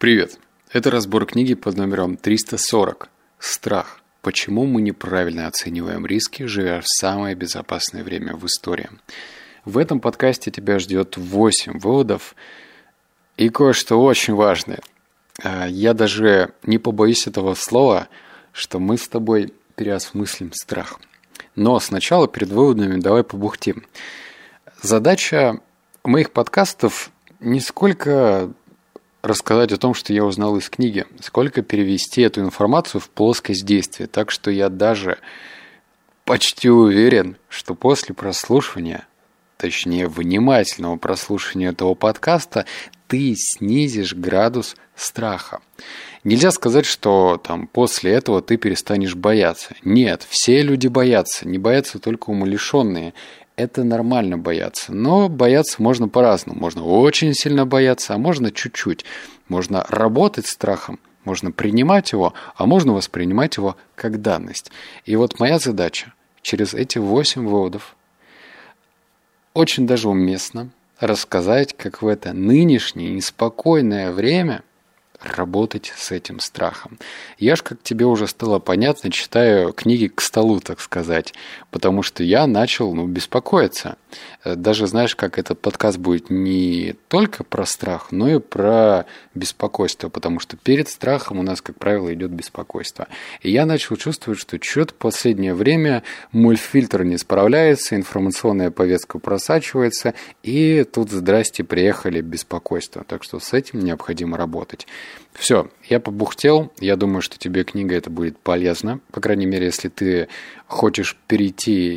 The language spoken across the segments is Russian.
Привет! Это разбор книги под номером 340 «Страх. Почему мы неправильно оцениваем риски, живя в самое безопасное время в истории». В этом подкасте тебя ждет 8 выводов и кое-что очень важное. Я даже не побоюсь этого слова, что мы с тобой переосмыслим страх. Но сначала перед выводами давай побухтим. Задача моих подкастов не сколько рассказать о том, что я узнал из книги, сколько перевести эту информацию в плоскость действия. Так что я даже почти уверен, что после прослушивания, точнее внимательного прослушивания этого подкаста, ты снизишь градус страха. Нельзя сказать, что там после этого ты перестанешь бояться. Нет, все люди боятся, не боятся только умалишенные. Это нормально бояться, но бояться можно по-разному. Можно очень сильно бояться, а можно чуть-чуть. Можно работать страхом, можно принимать его, а можно воспринимать его как данность. И вот моя задача через эти 8 выводов очень даже уместно рассказать, как в это нынешнее неспокойное время работать с этим страхом. Я ж, как тебе уже стало понятно, читаю книги к столу, так сказать, потому что я начал беспокоиться. Даже знаешь, как этот подкаст будет не только про страх, но и про беспокойство, потому что перед страхом у нас, как правило, идет беспокойство. И я начал чувствовать, что что-то в последнее время мой фильтр не справляется, информационная повестка просачивается, и тут, здрасте, приехали беспокойство. Так что с этим необходимо работать. Все, я побухтел, я думаю, что тебе книга эта будет полезна, по крайней мере, если ты хочешь перейти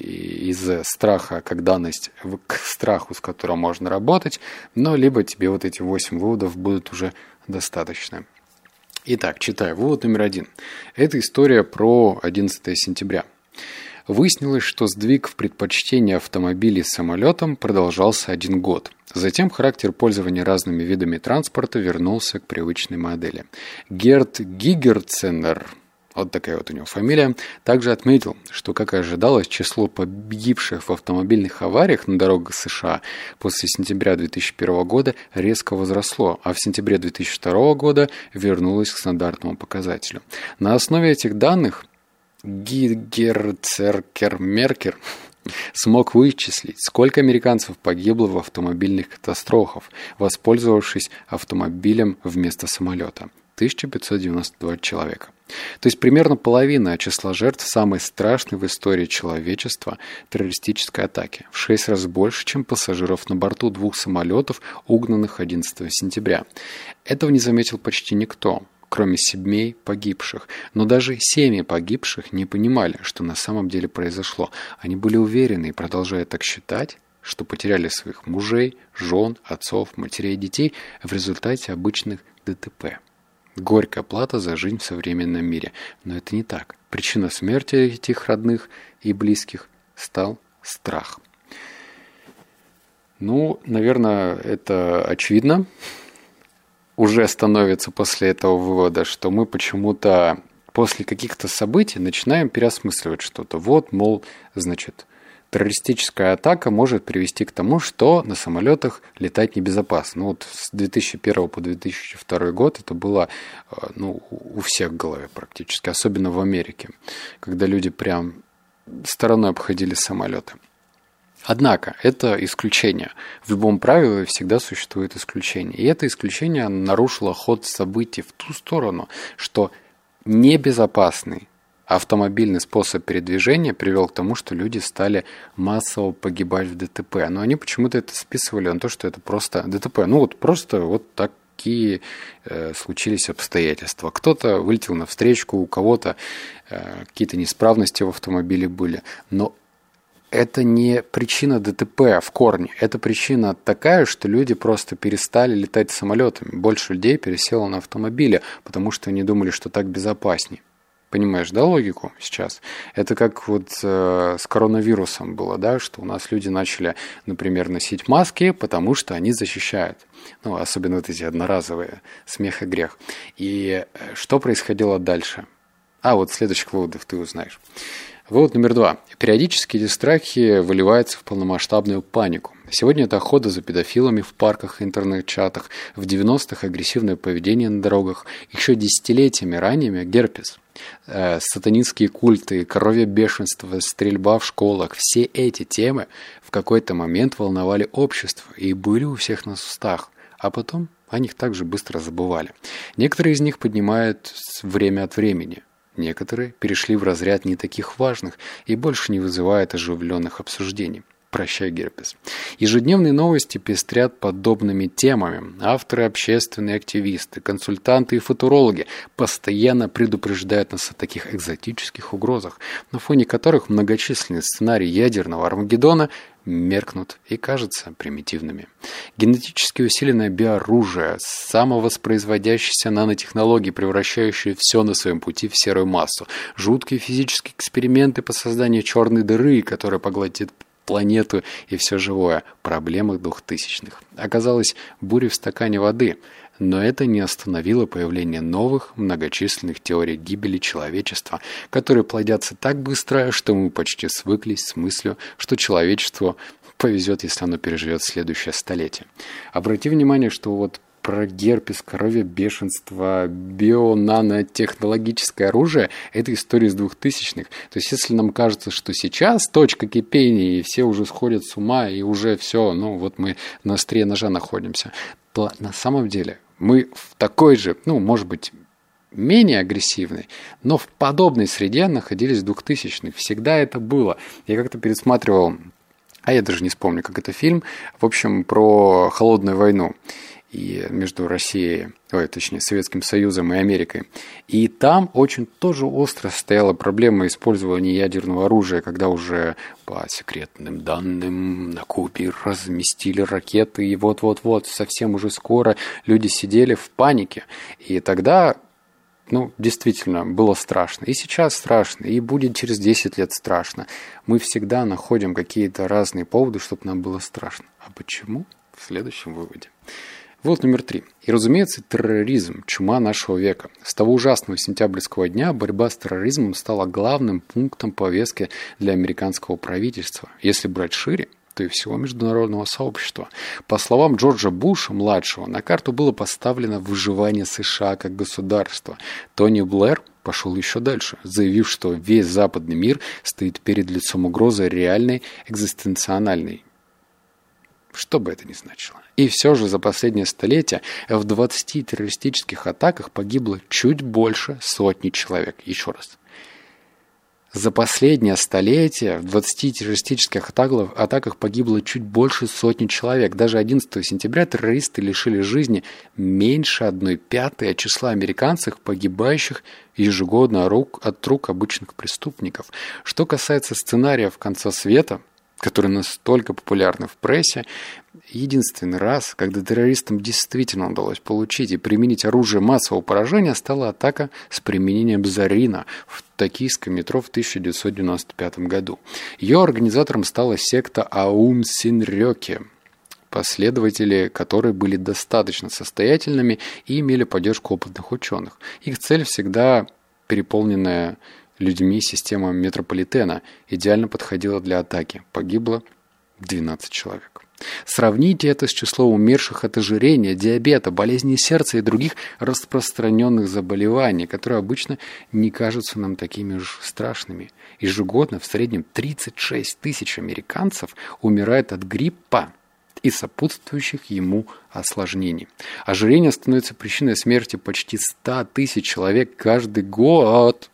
из страха как данность к страху, с которым можно работать, но либо тебе вот эти 8 выводов будут уже достаточно. Итак, читаю. Вывод номер 1. Это история про 11 сентября. Выяснилось, что сдвиг в предпочтении автомобилей самолетам продолжался 1 год. Затем характер пользования разными видами транспорта вернулся к привычной модели. Герд Гигеренцер, вот такая вот у него фамилия, также отметил, что, как и ожидалось, число погибших в автомобильных авариях на дорогах США после сентября 2001 года резко возросло, а в сентябре 2002 года вернулось к стандартному показателю. На основе этих данных Гигеренцер смог вычислить, сколько американцев погибло в автомобильных катастрофах, воспользовавшись автомобилем вместо самолета. 1592 человека. То есть примерно половина от числа жертв самой страшной в истории человечества террористической атаки. В 6 раз больше, чем пассажиров на борту 2 самолетов, угнанных 11 сентября. Этого не заметил почти никто, кроме семей погибших. Но даже семьи погибших не понимали, что на самом деле произошло. Они были уверены и продолжают так считать, что потеряли своих мужей, жен, отцов, матерей и детей в результате обычных ДТП. Горькая плата за жизнь в современном мире. Но это не так. Причина смерти этих родных и близких стал страх. Наверное, это очевидно. Уже становится после этого вывода, что мы почему-то после каких-то событий начинаем переосмысливать что-то. Террористическая атака может привести к тому, что на самолетах летать небезопасно. С 2001 по 2002 год это было у всех в голове практически, особенно в Америке, когда люди прям стороной обходили самолеты. Однако, это исключение. В любом правиле всегда существует исключение. И это исключение нарушило ход событий в ту сторону, что небезопасный автомобильный способ передвижения привел к тому, что люди стали массово погибать в ДТП. Но они почему-то это списывали на то, что это просто ДТП. Такие случились обстоятельства. Кто-то вылетел навстречу, у кого-то какие-то неисправности в автомобиле были. Но это не причина ДТП в корне. Это причина такая, что люди просто перестали летать самолетами. Больше людей пересело на автомобили, потому что они думали, что так безопаснее. Понимаешь, да, логику сейчас? Это как с коронавирусом было, да, что у нас люди начали, например, носить маски, потому что они защищают. Особенно эти одноразовые, смех и грех. И что происходило дальше? Следующих выводов ты узнаешь. Вывод номер 2. Периодически эти страхи выливаются в полномасштабную панику. Сегодня это охота за педофилами в парках и интернет-чатах, в 90-х агрессивное поведение на дорогах, еще десятилетиями ранее герпес, сатанинские культы, коровье бешенство, стрельба в школах. Все эти темы в какой-то момент волновали общество и были у всех на устах, а потом о них также быстро забывали. Некоторые из них поднимают время от времени. Некоторые перешли в разряд не таких важных и больше не вызывают оживленных обсуждений. Прощай, герпес. Ежедневные новости пестрят подобными темами. Авторы, общественные активисты, консультанты и футурологи постоянно предупреждают нас о таких экзотических угрозах, на фоне которых многочисленные сценарии ядерного Армагеддона меркнут и кажутся примитивными. Генетически усиленное биооружие, самовоспроизводящиеся нанотехнологии, превращающие все на своем пути в серую массу, жуткие физические эксперименты по созданию черной дыры, которая поглотит планету и все живое. Проблемы 2000-х. Оказалось, буря в стакане воды, но это не остановило появление новых многочисленных теорий гибели человечества, которые плодятся так быстро, что мы почти свыклись с мыслью, что человечеству повезет, если оно переживет следующее столетие. Обрати внимание, что про герпес, коровье бешенство, бионанотехнологическое оружие – это история из 2000-х. То есть, если нам кажется, что сейчас точка кипения, и все уже сходят с ума, и уже все, мы на острие ножа находимся, то на самом деле мы в такой же, может быть, менее агрессивной, но в подобной среде находились в 2000-х. Всегда это было. Я как-то пересматривал, я даже не вспомню, как это фильм, в общем, про холодную войну. И между Россией, Советским Союзом и Америкой. И там очень тоже остро стояла проблема использования ядерного оружия, когда уже по секретным данным на Кубе разместили ракеты, и вот-вот-вот, совсем уже скоро люди сидели в панике. И тогда, действительно, было страшно. И сейчас страшно, и будет через 10 лет страшно. Мы всегда находим какие-то разные поводы, чтобы нам было страшно. А почему? В следующем выводе. Вот номер 3. И, разумеется, терроризм – чума нашего века. С того ужасного сентябрьского дня борьба с терроризмом стала главным пунктом повестки для американского правительства. Если брать шире, то и всего международного сообщества. По словам Джорджа Буша-младшего, на карту было поставлено выживание США как государства. Тони Блэр пошел еще дальше, заявив, что весь западный мир стоит перед лицом угрозы реальной экзистенциальной. Что бы это ни значило. И все же за последнее столетие в 20 террористических атаках погибло чуть больше сотни человек. Еще раз. За последнее столетие в 20 террористических атаках погибло чуть больше сотни человек. Даже 11 сентября террористы лишили жизни меньше 1/5 от числа американцев, погибающих ежегодно от рук обычных преступников. Что касается сценариев конца света, которые настолько популярны в прессе, единственный раз, когда террористам действительно удалось получить и применить оружие массового поражения, стала атака с применением зарина в токийском метро в 1995 году. Ее организатором стала секта Аум Синрике, последователи которой были достаточно состоятельными и имели поддержку опытных ученых. Их цель всегда переполненная людьми система метрополитена идеально подходила для атаки. Погибло 12 человек. Сравните это с числом умерших от ожирения, диабета, болезней сердца и других распространенных заболеваний, которые обычно не кажутся нам такими уж страшными. Ежегодно в среднем 36 тысяч американцев умирает от гриппа и сопутствующих ему осложнений. Ожирение становится причиной смерти почти 100 тысяч человек каждый год.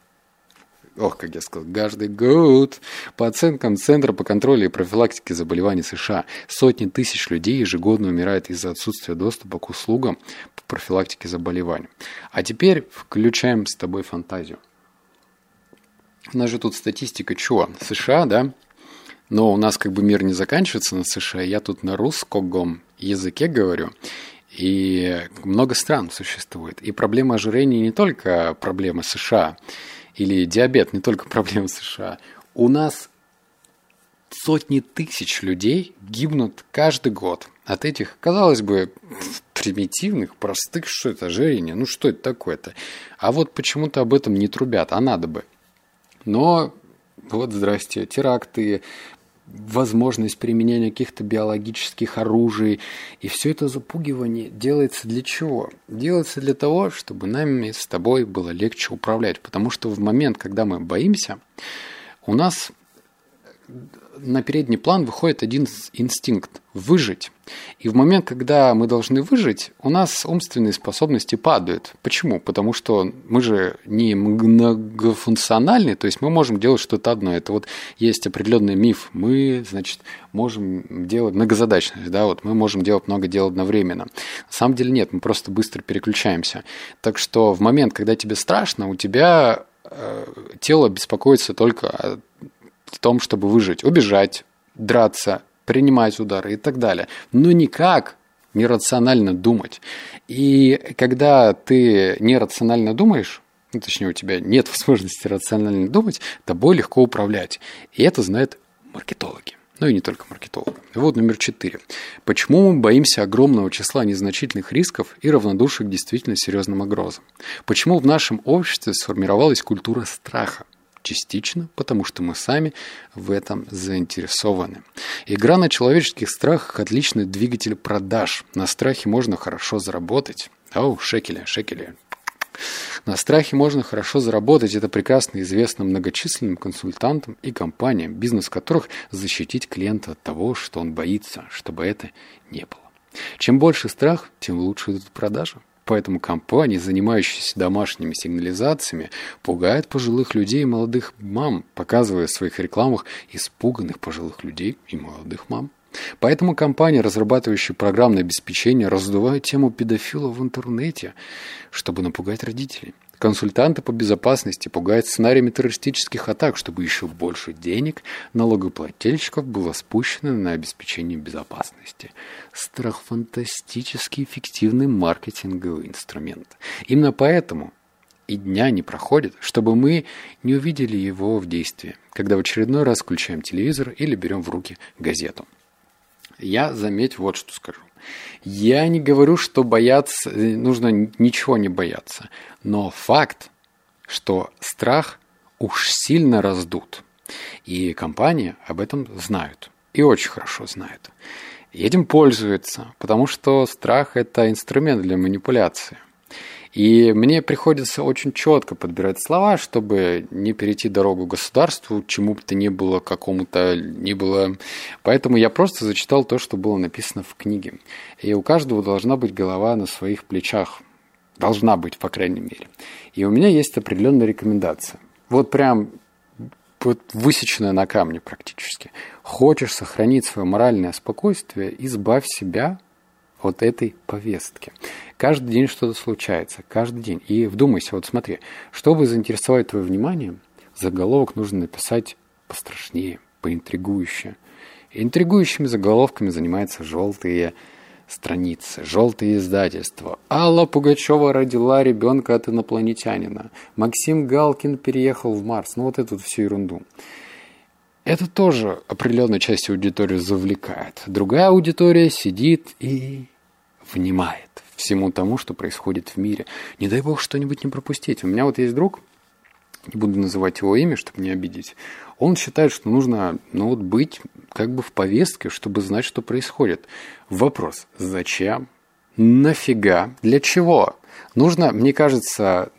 Каждый год. По оценкам Центра по контролю и профилактике заболеваний США, сотни тысяч людей ежегодно умирают из-за отсутствия доступа к услугам по профилактике заболеваний. А теперь включаем с тобой фантазию. У нас же тут статистика чего? США, да? Но у нас мир не заканчивается на США. Я тут на русском языке говорю. И много стран существует. И проблема ожирения не только проблема США. Или диабет, не только проблема США. У нас сотни тысяч людей гибнут каждый год от этих, казалось бы, примитивных, простых, что это, ожирение, что это такое-то? А почему-то об этом не трубят, а надо бы. Но здрасте, теракты, возможность применения каких-то биологических оружий. И все это запугивание делается для чего? Делается для того, чтобы нами с тобой было легче управлять. Потому что в момент, когда мы боимся, у нас на передний план выходит один инстинкт – выжить. И в момент, когда мы должны выжить, у нас умственные способности падают. Почему? Потому что мы же не многофункциональны, то есть мы можем делать что-то одно. Это вот есть определенный миф. Мы, значит, можем делать многозадачность, да, вот мы можем делать много дел одновременно. На самом деле нет, мы просто быстро переключаемся. Так что в момент, когда тебе страшно, у тебя тело беспокоится только о в том, чтобы выжить, убежать, драться, принимать удары и так далее. Но никак нерационально думать. И когда ты нерационально думаешь, ну, точнее, у тебя нет возможности рационально думать, тобой легко управлять. И это знают маркетологи. Ну и не только маркетологи. Вот номер 4. Почему мы боимся огромного числа незначительных рисков и равнодушия к действительно серьезным угрозам? Почему в нашем обществе сформировалась культура страха? Частично, потому что мы сами в этом заинтересованы. Игра на человеческих страхах – отличный двигатель продаж. На страхе можно хорошо заработать. Шекели. На страхе можно хорошо заработать. Это прекрасно известно многочисленным консультантам и компаниям, бизнес которых защитить клиента от того, что он боится, чтобы это не было. Чем больше страх, тем лучше идут продажи. Поэтому компании, занимающиеся домашними сигнализациями, пугают пожилых людей и молодых мам, показывая в своих рекламах испуганных пожилых людей и молодых мам. Поэтому компании, разрабатывающие программное обеспечение, раздувают тему педофилов в интернете, чтобы напугать родителей. Консультанты по безопасности пугают сценариями террористических атак, чтобы еще больше денег налогоплательщиков было спущено на обеспечение безопасности. Страх – фантастически эффективный маркетинговый инструмент. Именно поэтому и дня не проходит, чтобы мы не увидели его в действии, когда в очередной раз включаем телевизор или берем в руки газету. Я, заметь, вот что скажу. Я не говорю, что бояться, нужно ничего не бояться. Но факт, что страх уж сильно раздут. И компании об этом знают. И очень хорошо знают. И этим пользуются, потому что страх – это инструмент для манипуляции. И мне приходится очень четко подбирать слова, чтобы не перейти дорогу государству, чему бы то ни было, какому-то ни было. Поэтому я просто зачитал то, что было написано в книге. И у каждого должна быть голова на своих плечах. Должна быть, по крайней мере. И у меня есть определенная рекомендация. Вот прям вот высеченная на камне практически. Хочешь сохранить свое моральное спокойствие, избавь себя от этой повестки. Каждый день что-то случается, каждый день. И вдумайся, вот смотри, чтобы заинтересовать твое внимание, заголовок нужно написать пострашнее, поинтригующе. Интригующими заголовками занимаются желтые страницы, желтые издательства. Алла Пугачева родила ребенка от инопланетянина. Максим Галкин переехал в Марс. Ну вот эту всю ерунду. Это тоже определенную часть аудитории завлекает. Другая аудитория сидит и внимает всему тому, что происходит в мире. Не дай бог что-нибудь не пропустить. У меня вот есть друг, не буду называть его имя, чтобы не обидеть. Он считает, что нужно вот быть как бы в повестке, чтобы знать, что происходит. Вопрос: зачем? Нафига? Для чего? Нужно, мне кажется...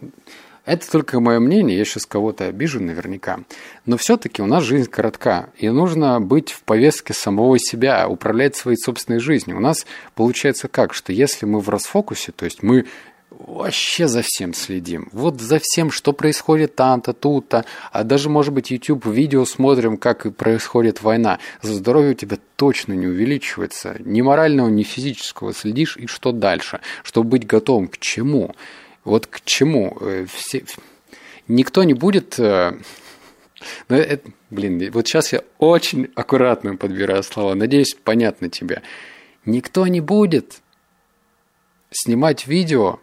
Это только мое мнение, я сейчас кого-то обижу наверняка. Но все-таки у нас жизнь коротка, и нужно быть в повестке самого себя, управлять своей собственной жизнью. У нас получается как, что если мы в расфокусе, то есть мы вообще за всем следим, вот за всем, что происходит там-то, тут-то, а даже, может быть, YouTube-видео смотрим, как происходит война, за здоровье у тебя точно не увеличивается, ни морального, ни физического, следишь, и что дальше, чтобы быть готовым к чему? Вот к чему? Никто не будет... вот сейчас я очень аккуратно подбираю слова. Надеюсь, понятно тебе. Никто не будет снимать видео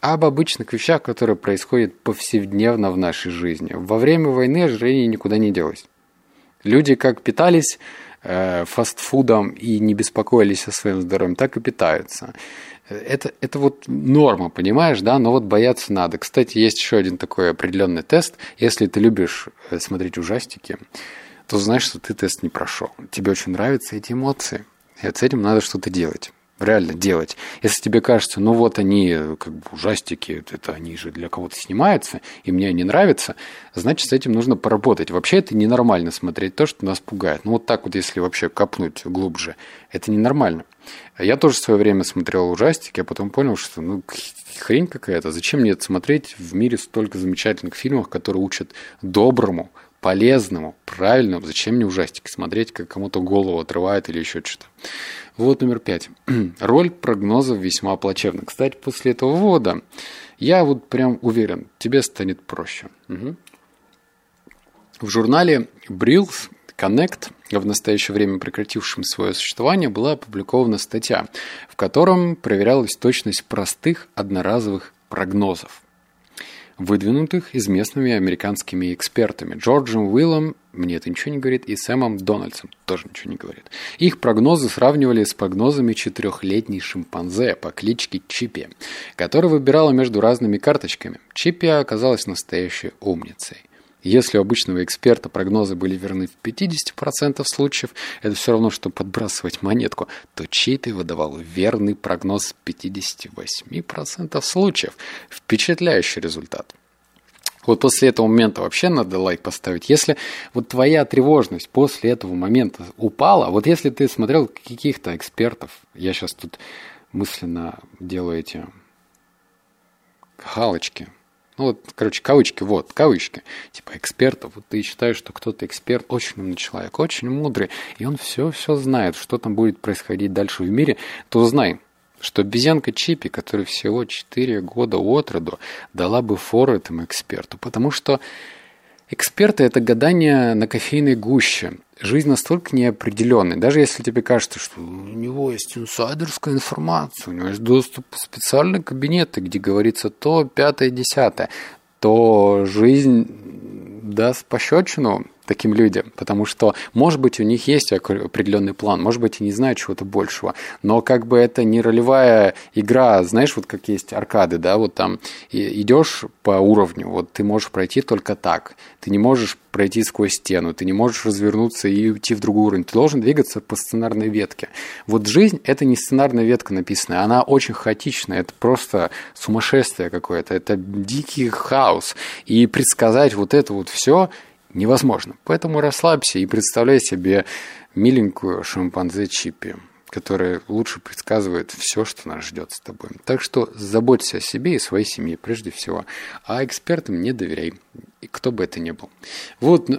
об обычных вещах, которые происходят повседневно в нашей жизни. Во время войны ожирение никуда не делось. Люди как питались фастфудом и не беспокоились о своем здоровье, так и питаются. Это вот норма, понимаешь, да, но вот бояться надо. Кстати, есть еще один такой определенный тест. Если ты любишь смотреть ужастики, то знаешь, что ты тест не прошел. Тебе очень нравятся эти эмоции, и с этим надо что-то делать. Реально делать. Если тебе кажется, ну вот они, как бы ужастики, это они же для кого-то снимаются, и мне не нравится, значит, с этим нужно поработать. Вообще это ненормально смотреть то, что нас пугает. Ну вот так вот, если вообще копнуть глубже, это ненормально. Я тоже в свое время смотрел ужастики, а потом понял, что ну хрень какая-то. Зачем мне это смотреть? В мире столько замечательных фильмов, которые учат доброму, полезному, правильному. Зачем мне ужастики смотреть, как кому-то голову отрывает или еще что-то? Вывод номер 5. Роль прогнозов весьма плачевна. Кстати, после этого ввода я вот прям уверен, тебе станет проще. Угу. В журнале Бриллс Connect, в настоящее время прекратившем свое существование, была опубликована статья, в котором проверялась точность простых одноразовых прогнозов, выдвинутых известными американскими экспертами Джорджем Уиллом, мне это ничего не говорит, и Сэмом Дональдсом, тоже ничего не говорит. Их прогнозы сравнивали с прогнозами 4-летней шимпанзе по кличке Чиппи, которая выбирала между разными карточками. Чиппи оказалась настоящей умницей. Если у обычного эксперта прогнозы были верны в 50% случаев, это все равно, что подбрасывать монетку, то Чиппи выдавал верный прогноз в 58% случаев. Впечатляющий результат. Вот после этого момента вообще надо лайк поставить. Если вот твоя тревожность после этого момента упала, вот если ты смотрел каких-то экспертов, я сейчас тут мысленно делаю эти галочки, ну вот, короче, кавычки, типа экспертов. Вот ты считаешь, что кто-то эксперт, очень умный человек, очень мудрый, и он все знает, что там будет происходить дальше в мире, то знай, что обезьянка Чиппи, которой всего 4 года от роду, дала бы фору этому эксперту, потому что эксперты – это гадание на кофейной гуще. Жизнь настолько неопределенная. Даже если тебе кажется, что у него есть инсайдерская информация, у него есть доступ в специальные кабинеты, где говорится то, 5-е, 10-е, то жизнь даст пощечину таким людям, потому что, может быть, у них есть определенный план, может быть, они знают чего-то большего, но как бы это не ролевая игра, знаешь, вот как есть аркады, да, вот там идешь по уровню, вот ты можешь пройти только так, ты не можешь пройти сквозь стену, ты не можешь развернуться и уйти в другой уровень, ты должен двигаться по сценарной ветке. Вот жизнь – это не сценарная ветка написанная, она очень хаотичная, это просто сумасшествие какое-то, это дикий хаос, и предсказать вот это вот все – невозможно. Поэтому расслабься и представляй себе миленькую шимпанзе Чиппи, которая лучше предсказывает все, что нас ждет с тобой. Так что заботься о себе и своей семье прежде всего. А экспертам не доверяй, и кто бы это ни был. Вот,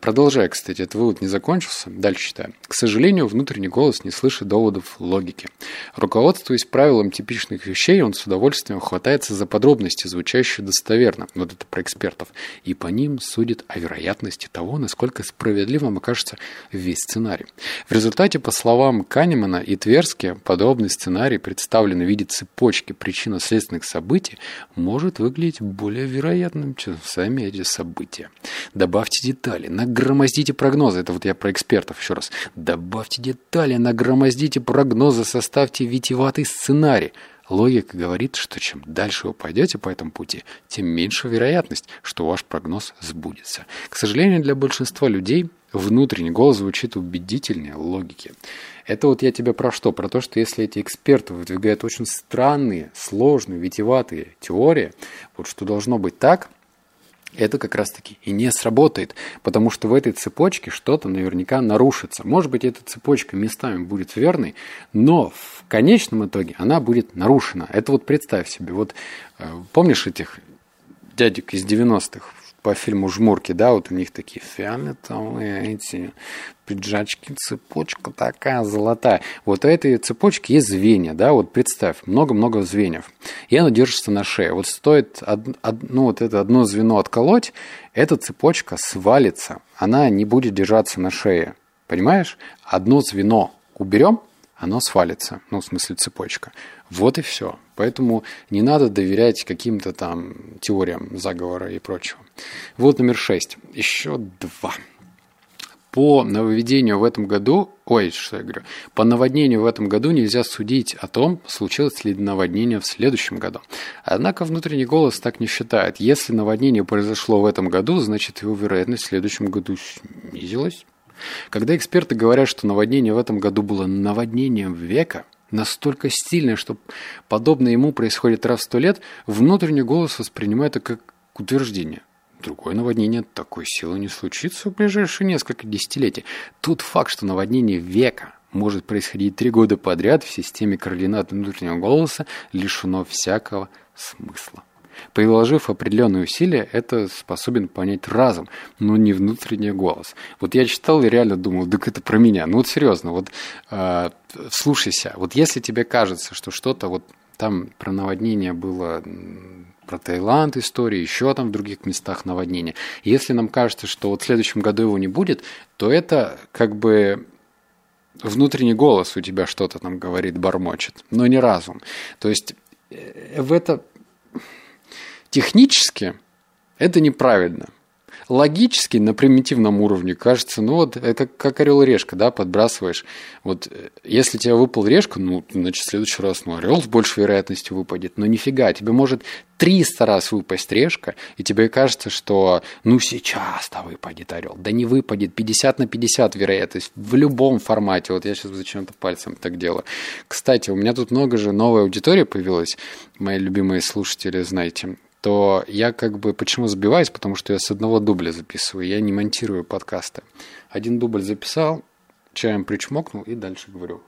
продолжая, кстати, этот вывод не закончился. Дальше читаю. К сожалению, внутренний голос не слышит доводов логики. Руководствуясь правилом типичных вещей, он с удовольствием хватается за подробности, звучащие достоверно. Вот это про экспертов. И по ним судит о вероятности того, насколько справедливым окажется весь сценарий. В результате, по словам Канемана и Тверски, подобный сценарий, представленный в виде цепочки причинно-следственных событий, может выглядеть более вероятным, чем сами эти события. Добавьте детали, нагромоздите прогнозы. Это вот я про экспертов еще раз. Добавьте детали, нагромоздите прогнозы, составьте витиеватый сценарий. Логика говорит, что чем дальше вы пойдете по этому пути, тем меньше вероятность, что ваш прогноз сбудется. К сожалению, для большинства людей внутренний голос звучит убедительнее логики. Это вот я тебе про что? Про то, что если эти эксперты выдвигают очень странные, сложные, витиеватые теории, вот что должно быть так, это как раз-таки и не сработает, потому что в этой цепочке что-то наверняка нарушится. Может быть, эта цепочка местами будет верной, но в конечном итоге она будет нарушена. Это вот представь себе, вот помнишь этих дядек из 90-х по фильму «Жмурки», да, вот у них такие фиолетовые эти пиджачки, цепочка такая золотая. Вот у этой цепочки есть звенья, да, вот представь, много-много звеньев, и она держится на шее. Вот стоит это одно звено отколоть, эта цепочка свалится, она не будет держаться на шее, понимаешь? Одно звено уберем, оно свалится, ну, в смысле цепочка. Вот и все. Поэтому не надо доверять каким-то там теориям заговора и прочего. Вот номер 6. Еще 2. По нововведению в этом году... По наводнению в этом году нельзя судить о том, случилось ли наводнение в следующем году. Однако внутренний голос так не считает. Если наводнение произошло в этом году, значит его вероятность в следующем году снизилась. Когда эксперты говорят, что наводнение в этом году было наводнением века, настолько сильное, что подобное ему происходит раз в 100 лет, внутренний голос воспринимает это как утверждение. Другое наводнение такой силы не случится в ближайшие несколько десятилетий. Тот факт, что наводнение века может происходить 3 года подряд в системе координат внутреннего голоса, лишено всякого смысла. Приложив определенные усилия, это способен понять разум, но не внутренний голос. Вот я читал и реально думал, так это про меня. Ну вот серьезно, вот слушайся. Вот если тебе кажется, что что-то вот там про наводнение было, про Таиланд истории, еще там в других местах наводнения. Если нам кажется, что вот в следующем году его не будет, то это как бы... Внутренний голос у тебя что-то там говорит, бормочет, но не разум. То есть в это технически это неправильно. Логически на примитивном уровне кажется, ну вот это как орел и решка, да, подбрасываешь. Вот если тебе выпал решка, ну значит в следующий раз, ну орел с большей вероятностью выпадет. Но нифига, тебе может 300 раз выпасть решка, и тебе кажется, что ну сейчас-то выпадет орел. Да не выпадет, 50/50 вероятность в любом формате. Вот я сейчас зачем-то пальцем так делаю. Кстати, у меня тут много же новой аудитории появилась, мои любимые слушатели, знаете, то я как бы почему сбиваюсь, потому что я с одного дубля записываю, я не монтирую подкасты. 1 дубль записал, чаем причмокнул и дальше говорю.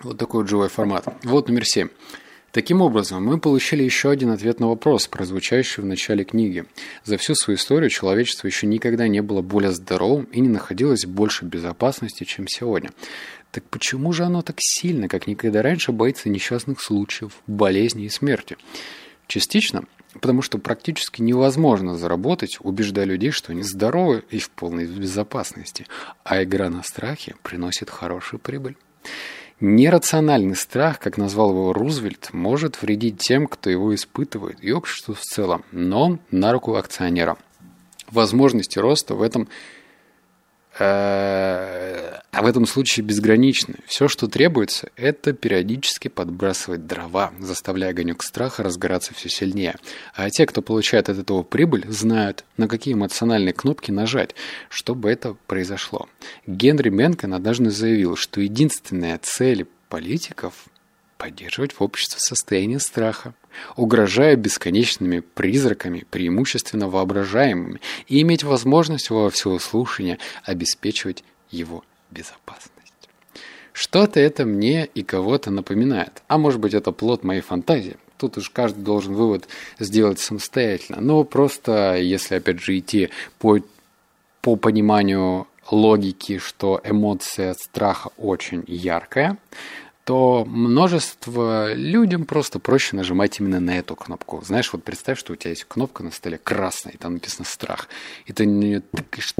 Вот такой вот живой формат. Вот номер 7. Таким образом, мы получили еще один ответ на вопрос, прозвучающий в начале книги. За всю свою историю человечество еще никогда не было более здоровым и не находилось в большей безопасности, чем сегодня. Так почему же оно так сильно, как никогда раньше, боится несчастных случаев, болезней и смерти? Частично, потому что практически невозможно заработать, убеждая людей, что они здоровы и в полной безопасности, а игра на страхе приносит хорошую прибыль. Нерациональный страх, как назвал его Рузвельт, может вредить тем, кто его испытывает, и обществу в целом, но он на руку акционерам. Возможности роста в этом случае безграничны. Все, что требуется, это периодически подбрасывать дрова, заставляя огонек страха разгораться все сильнее. А те, кто получает от этого прибыль, знают, на какие эмоциональные кнопки нажать, чтобы это произошло. Генри Менкен однажды заявил, что единственная цель политиков – поддерживать в обществе состояние страха, угрожая бесконечными призраками, преимущественно воображаемыми, и иметь возможность во всеуслушание обеспечивать его безопасность. Что-то это мне и кого-то напоминает. А может быть, это плод моей фантазии. Тут уж каждый должен вывод сделать самостоятельно. Но просто, если опять же идти по пониманию логики, что эмоция страха очень яркая, то множество людям просто проще нажимать именно на эту кнопку. Знаешь, вот представь, что у тебя есть кнопка на столе красная, и там написано «страх». И ты на нее тыкаешь.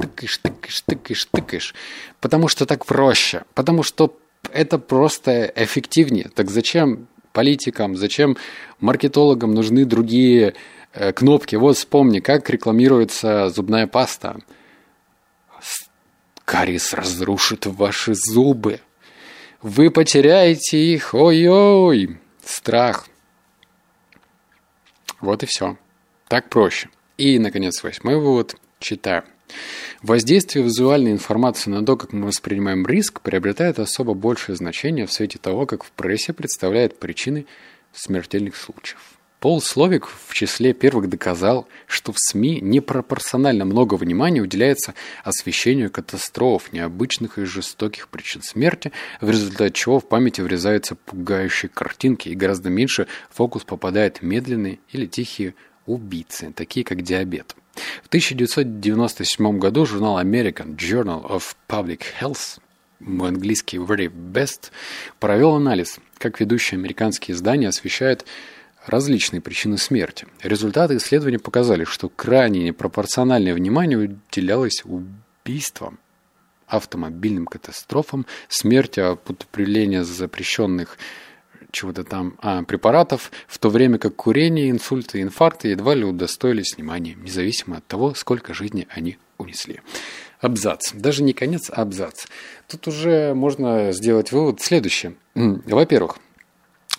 Потому что так проще. Потому что это просто эффективнее. Так зачем политикам, зачем маркетологам нужны другие кнопки? Вот вспомни, как рекламируется зубная паста. «Кариес разрушит ваши зубы. Вы потеряете их, ой-ой, страх». Вот и все. Так проще. И, наконец, 8-й вывод. Читаю. Воздействие визуальной информации на то, как мы воспринимаем риск, приобретает особо большее значение в свете того, как в прессе представляют причины смертельных случаев. Пол Словик в числе первых доказал, что в СМИ непропорционально много внимания уделяется освещению катастроф, необычных и жестоких причин смерти, в результате чего в памяти врезаются пугающие картинки, и гораздо меньше фокус попадает в медленные или тихие убийцы, такие как диабет. В 1997 году журнал American Journal of Public Health, по-английски Very Best, провел анализ, как ведущие американские издания освещают различные причины смерти. Результаты исследования показали, что крайне непропорциональное внимание уделялось убийствам, автомобильным катастрофам, смерти от употребления запрещенных чего-то там препаратов, в то время как курение, инсульты и инфаркты едва ли удостоились внимания, независимо от того, сколько жизней они унесли. Абзац. Даже не конец, а абзац. Тут уже можно сделать вывод следующий. Во-первых,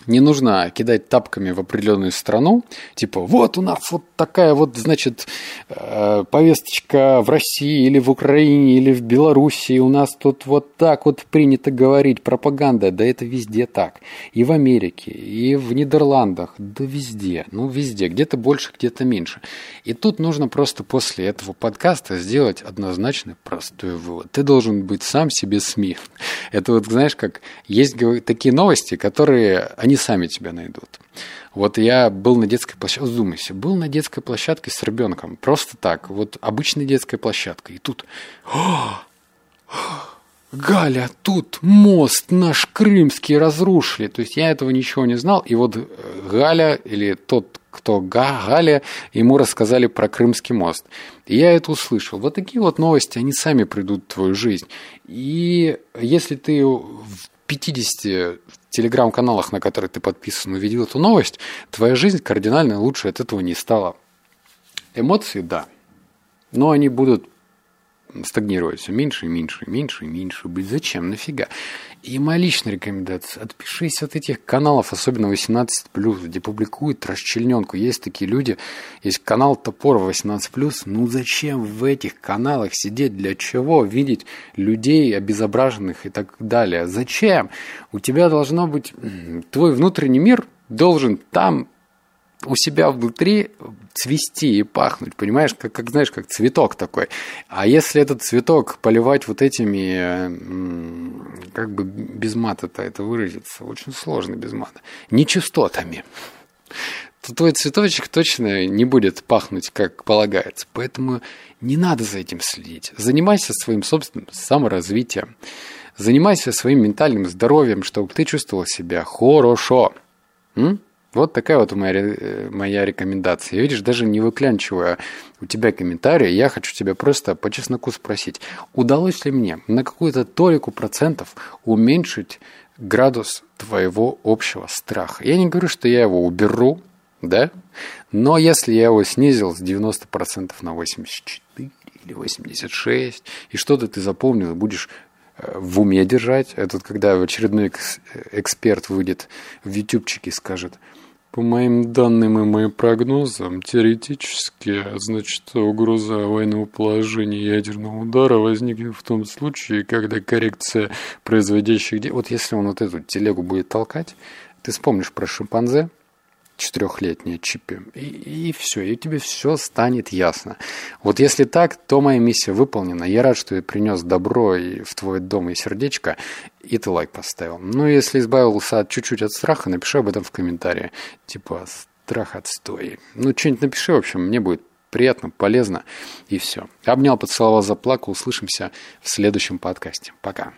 Не нужно кидать тапками в определенную страну, типа вот у нас вот такая вот, значит, повесточка в России или в Украине или в Белоруссии, у нас тут вот так вот принято говорить, пропаганда, да это везде так, и в Америке, и в Нидерландах, да везде, ну везде, где-то больше, где-то меньше. И тут нужно просто после этого подкаста сделать однозначно простой вывод. Ты должен быть сам себе СМИ. Это вот, знаешь, как есть такие новости, которые... Они сами тебя найдут. Вот я был на детской площадке, вдумайся, был на детской площадке с ребенком. Просто так, вот обычная детская площадка. И тут, Галя, тут мост наш крымский разрушили. То есть я этого ничего не знал. И вот Галя, или тот, кто Галя, ему рассказали про Крымский мост. И я это услышал. Вот такие вот новости, они сами придут в твою жизнь. И если ты... 50 телеграм-каналах, на которые ты подписан, увидел эту новость, твоя жизнь кардинально лучше от этого не стала. Эмоции, да, но они будут стагнировать все меньше и меньше и меньше и меньше. Блин, зачем? Нафига? И моя личная рекомендация. Отпишись от этих каналов, особенно 18+, где публикуют расчлененку. Есть такие люди, есть канал Топорова 18+. Ну зачем в этих каналах сидеть? Для чего? Видеть людей обезображенных и так далее. Зачем? У тебя должно быть... Твой внутренний мир должен там... у себя внутри цвести и пахнуть, понимаешь, как знаешь, как цветок такой. А если этот цветок поливать вот этими, как бы без мата-то это выразиться, очень сложно без мата, нечистотами, то твой цветочек точно не будет пахнуть, как полагается. Поэтому не надо за этим следить. Занимайся своим собственным саморазвитием, занимайся своим ментальным здоровьем, чтобы ты чувствовал себя хорошо. Вот такая вот моя рекомендация. Видишь, даже не выклянчивая у тебя комментарии, я хочу тебя просто по чесноку спросить, удалось ли мне на какую-то толику процентов уменьшить градус твоего общего страха? Я не говорю, что я его уберу, да? Но если я его снизил с 90% на 84 или 86, и что-то ты запомнил и будешь... в уме держать. Это когда очередной эксперт выйдет в ютубчике и скажет: по моим данным и моим прогнозам, теоретически, значит, угроза военного положения ядерного удара возникнет в том случае, когда коррекция производящих действий... Вот если он вот эту телегу будет толкать, ты вспомнишь про шимпанзе, 4-летнее Чиппи, и все, и тебе все станет ясно. Вот если так, то моя миссия выполнена. Я рад, что я принес добро и в твой дом и сердечко, и ты лайк поставил. Ну, если избавился чуть-чуть от страха, напиши об этом в комментарии. Типа, страх отстой. Ну, что-нибудь напиши, в общем, мне будет приятно, полезно, и все. Обнял, поцеловал, заплакал. Услышимся в следующем подкасте. Пока.